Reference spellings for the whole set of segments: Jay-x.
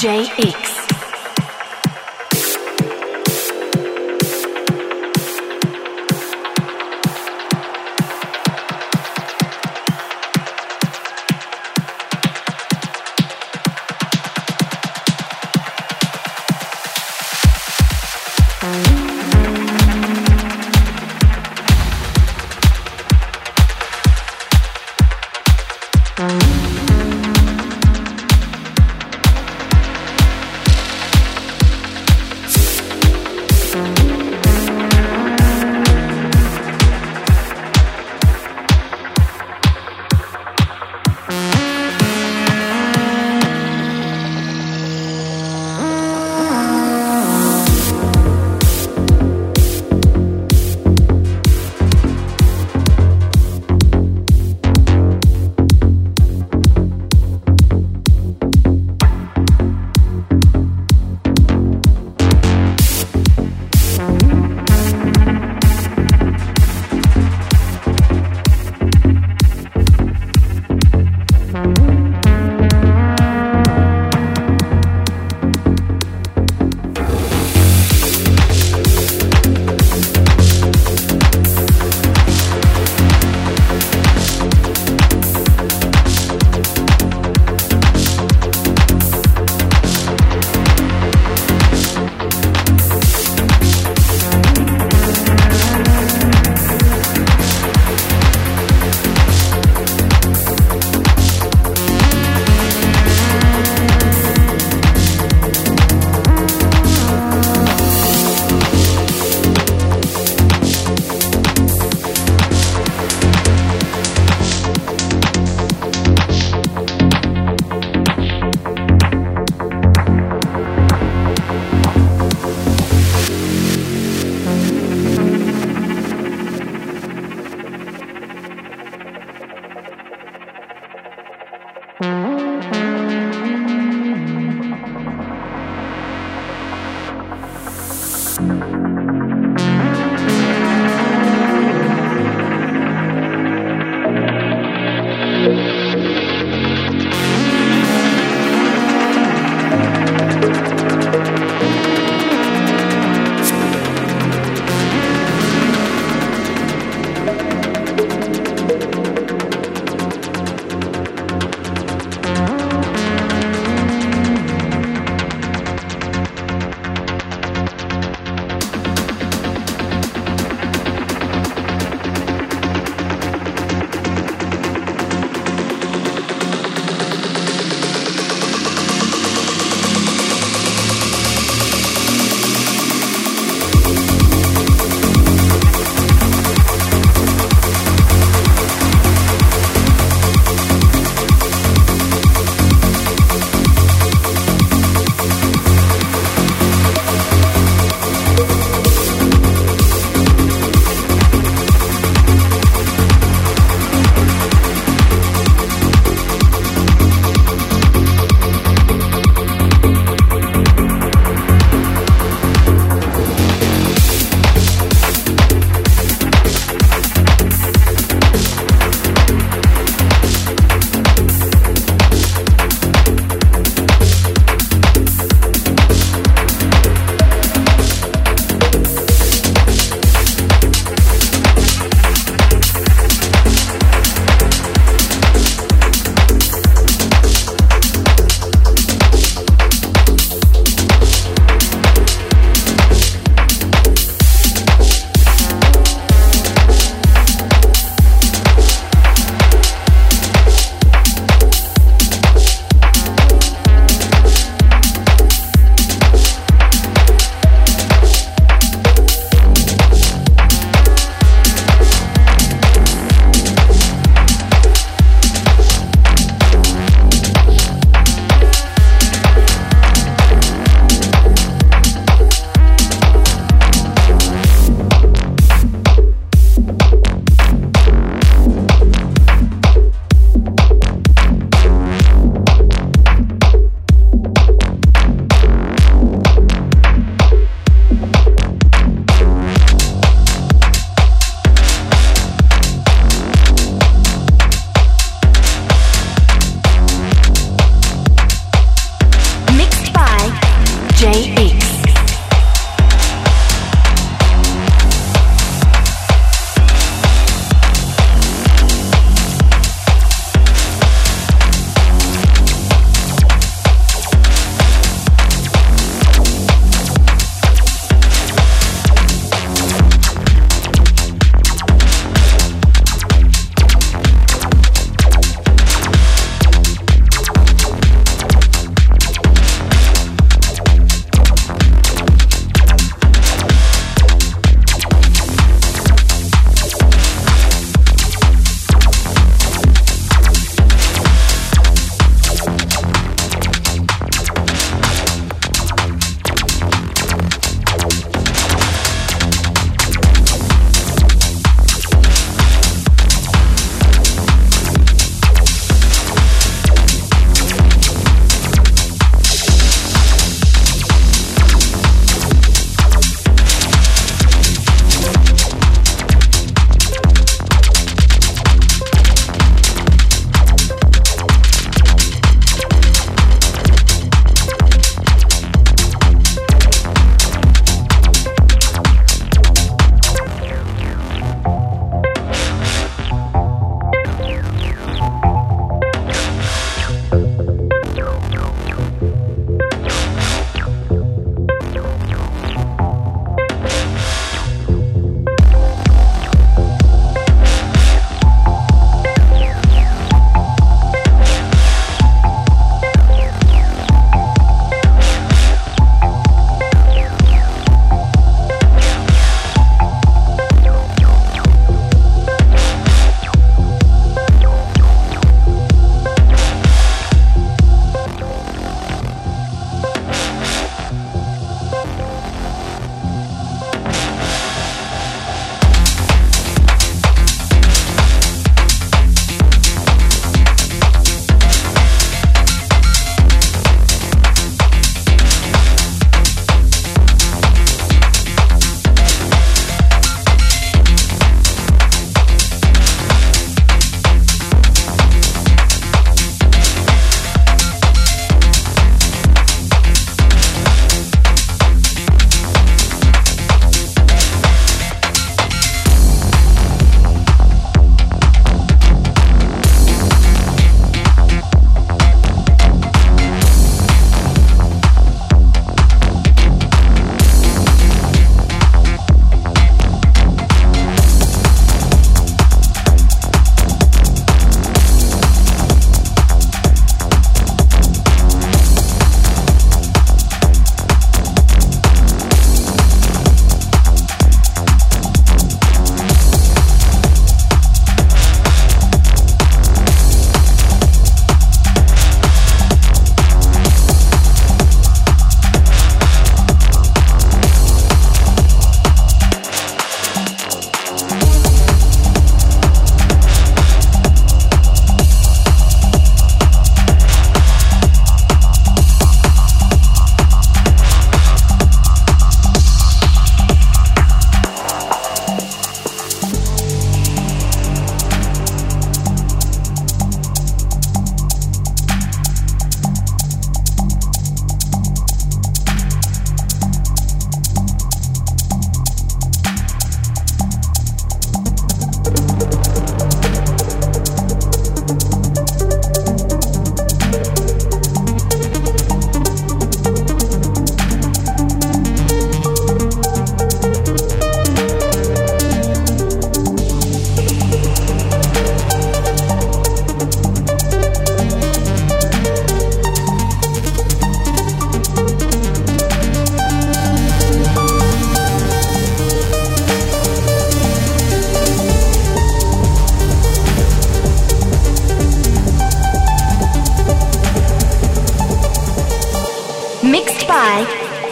Jay-x.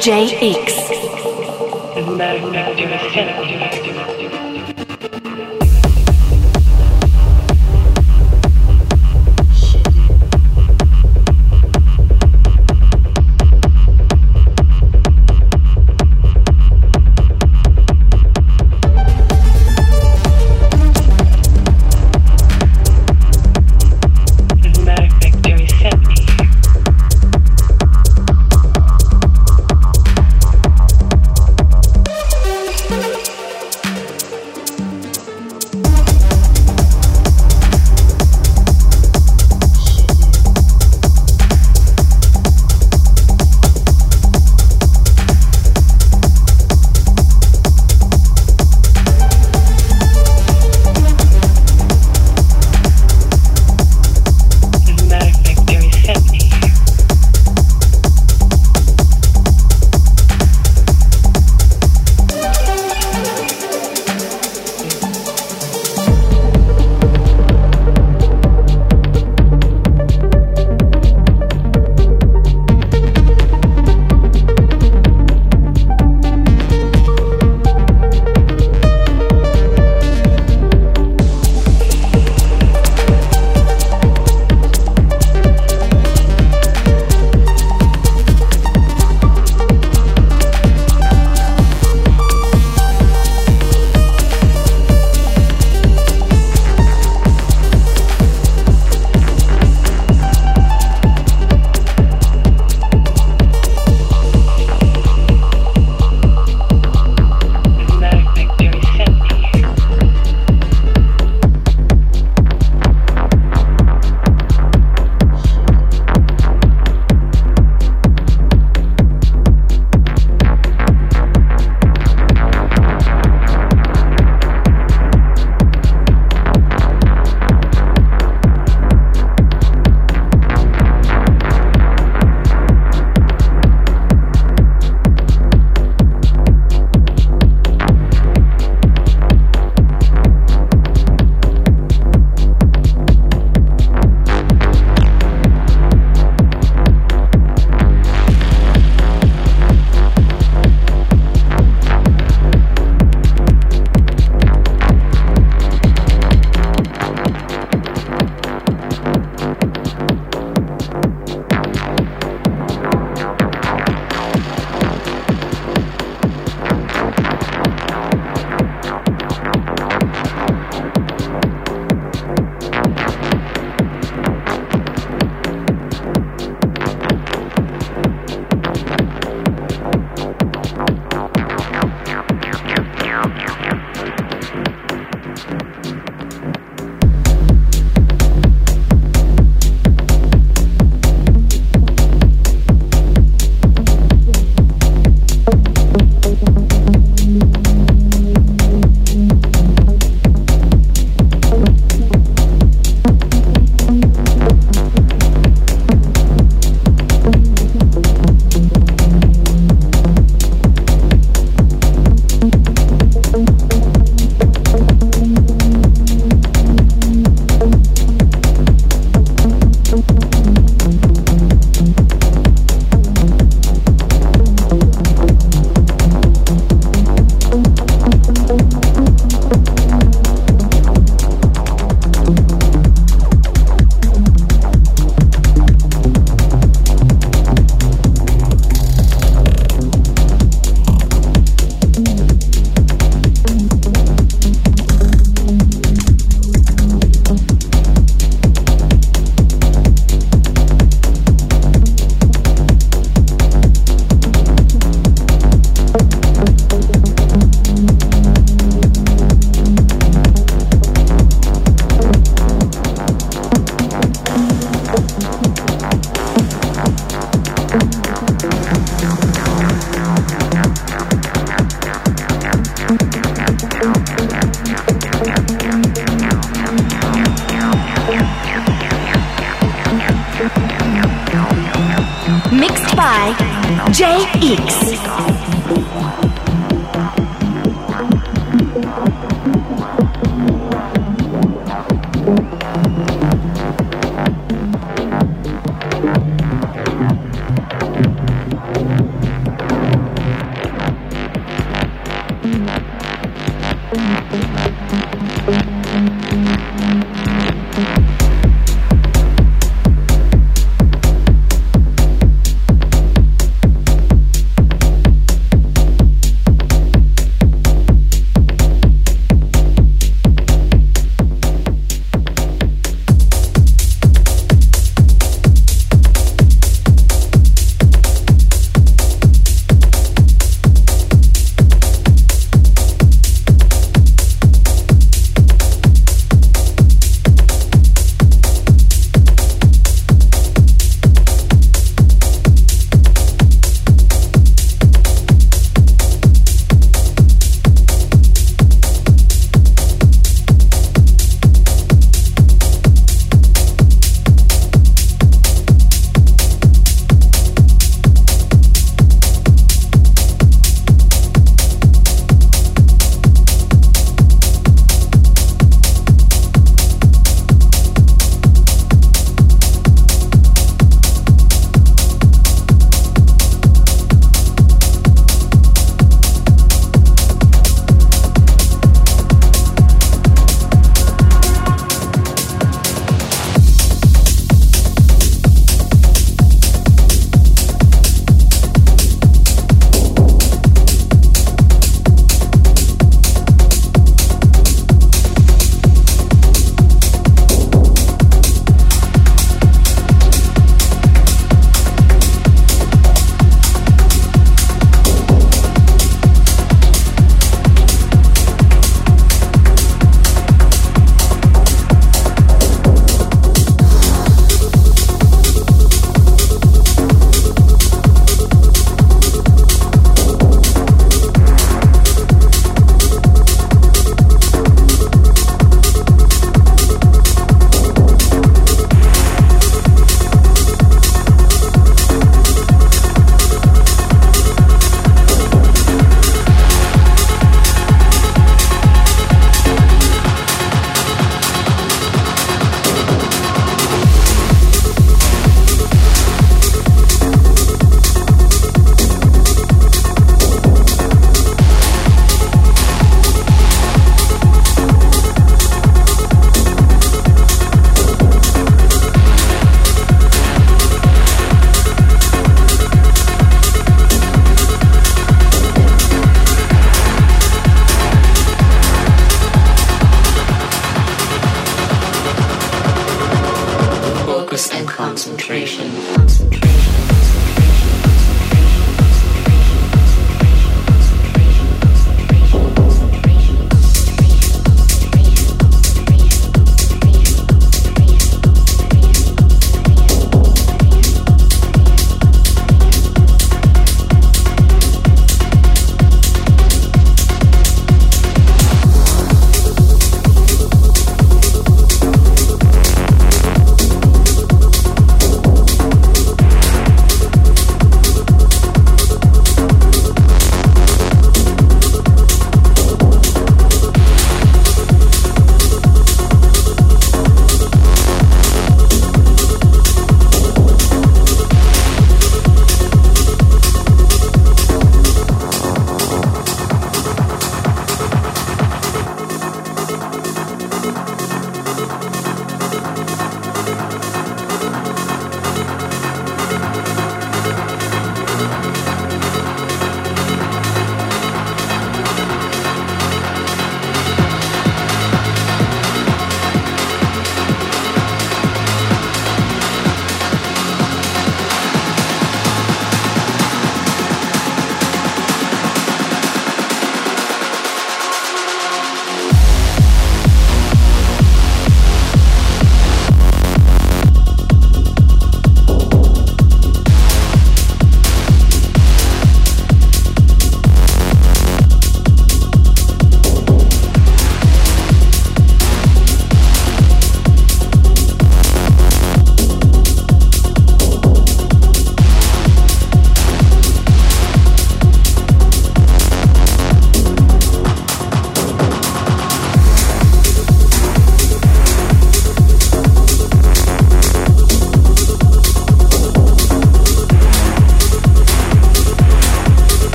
Jay-x. Mixed by Jay-x.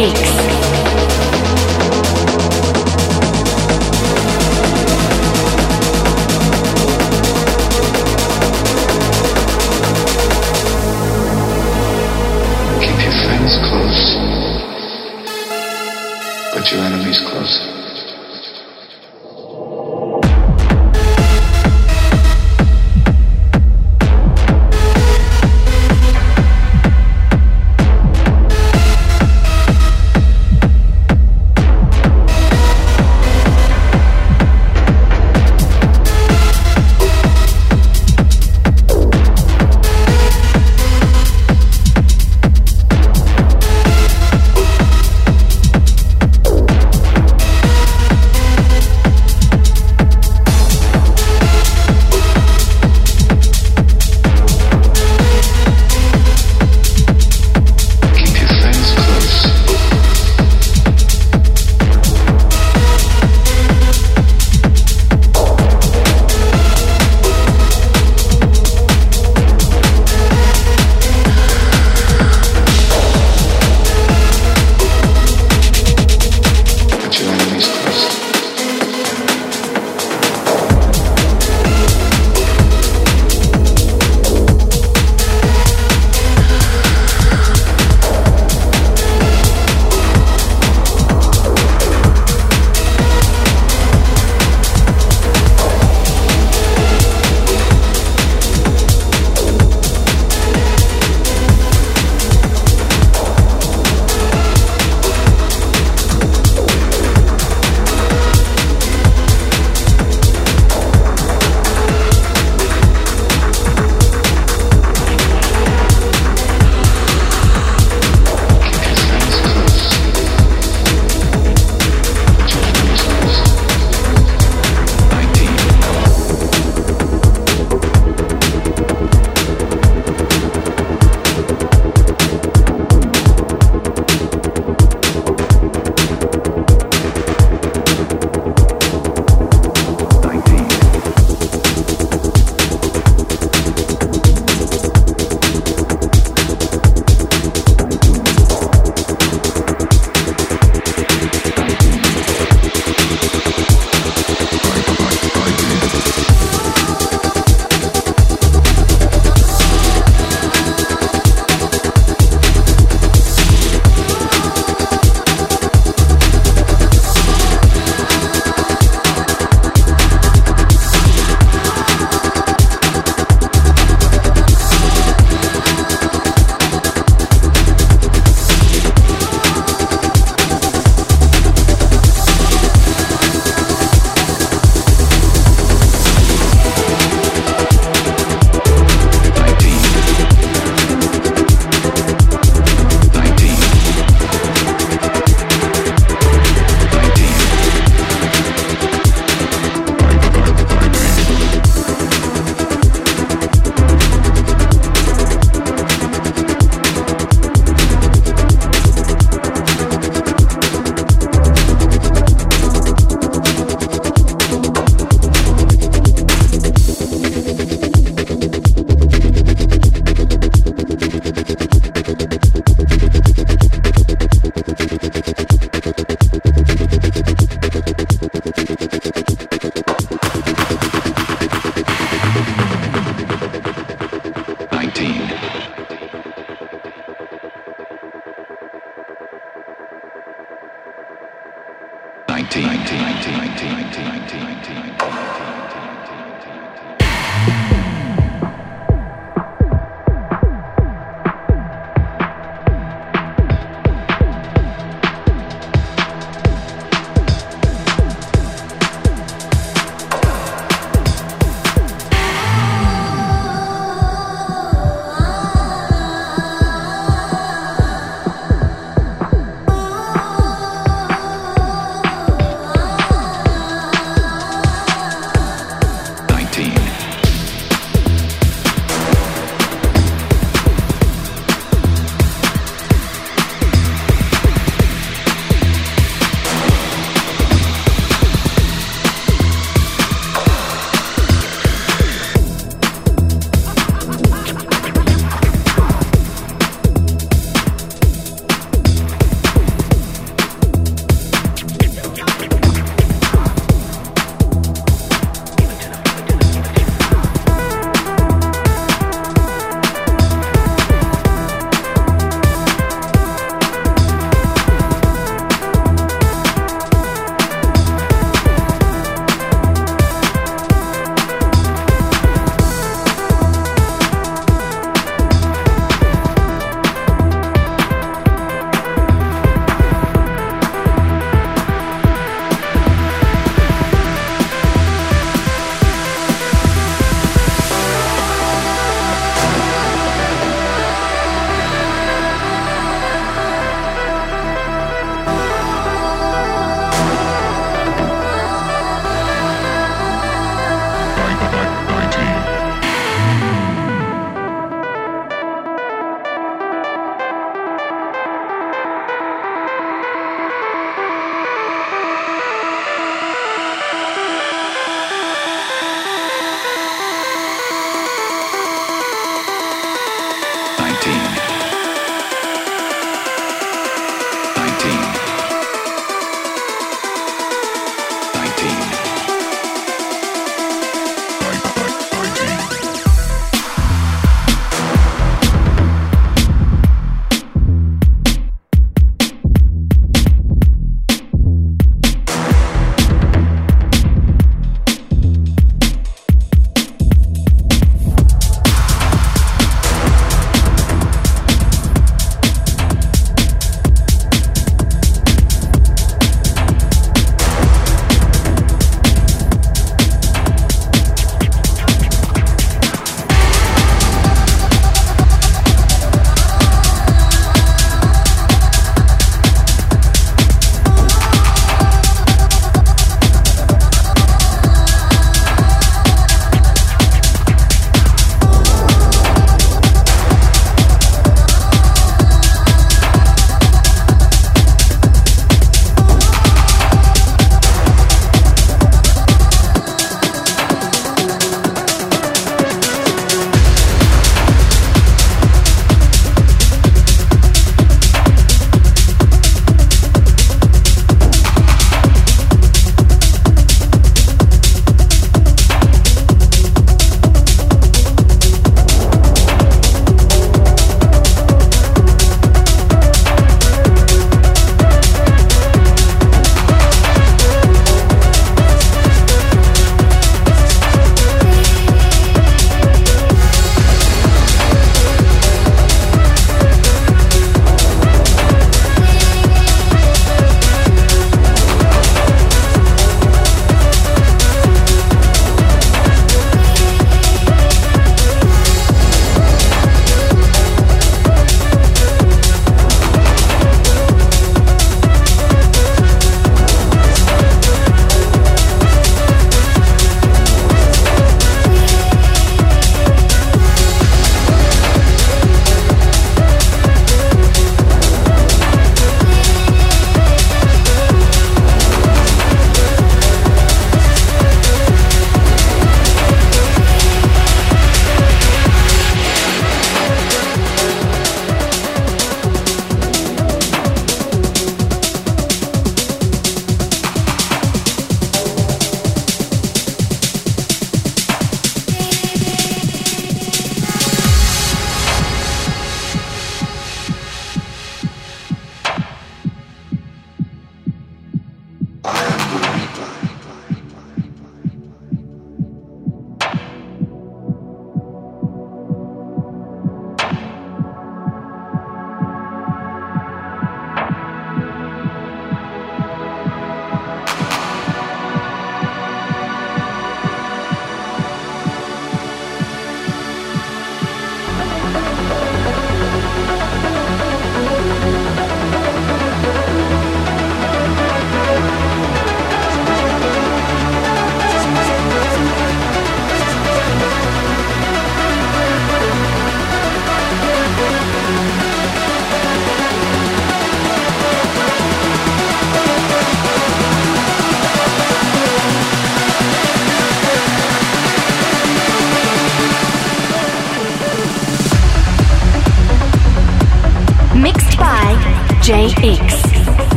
Jay-x. Put your enemies closer.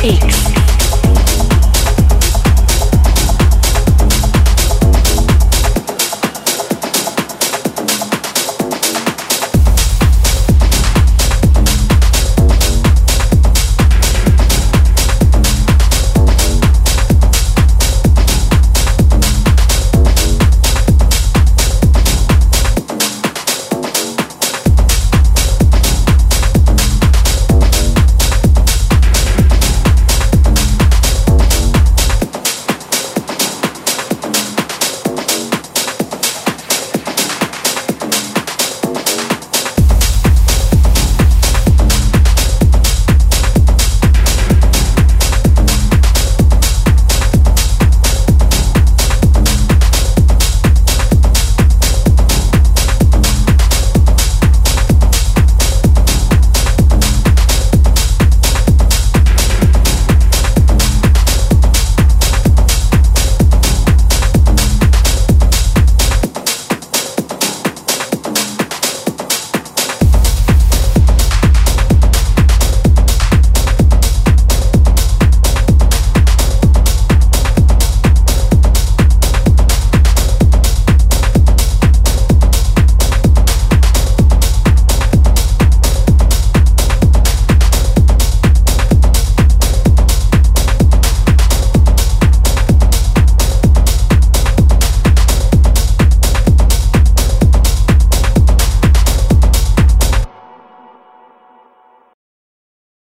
Jay-x.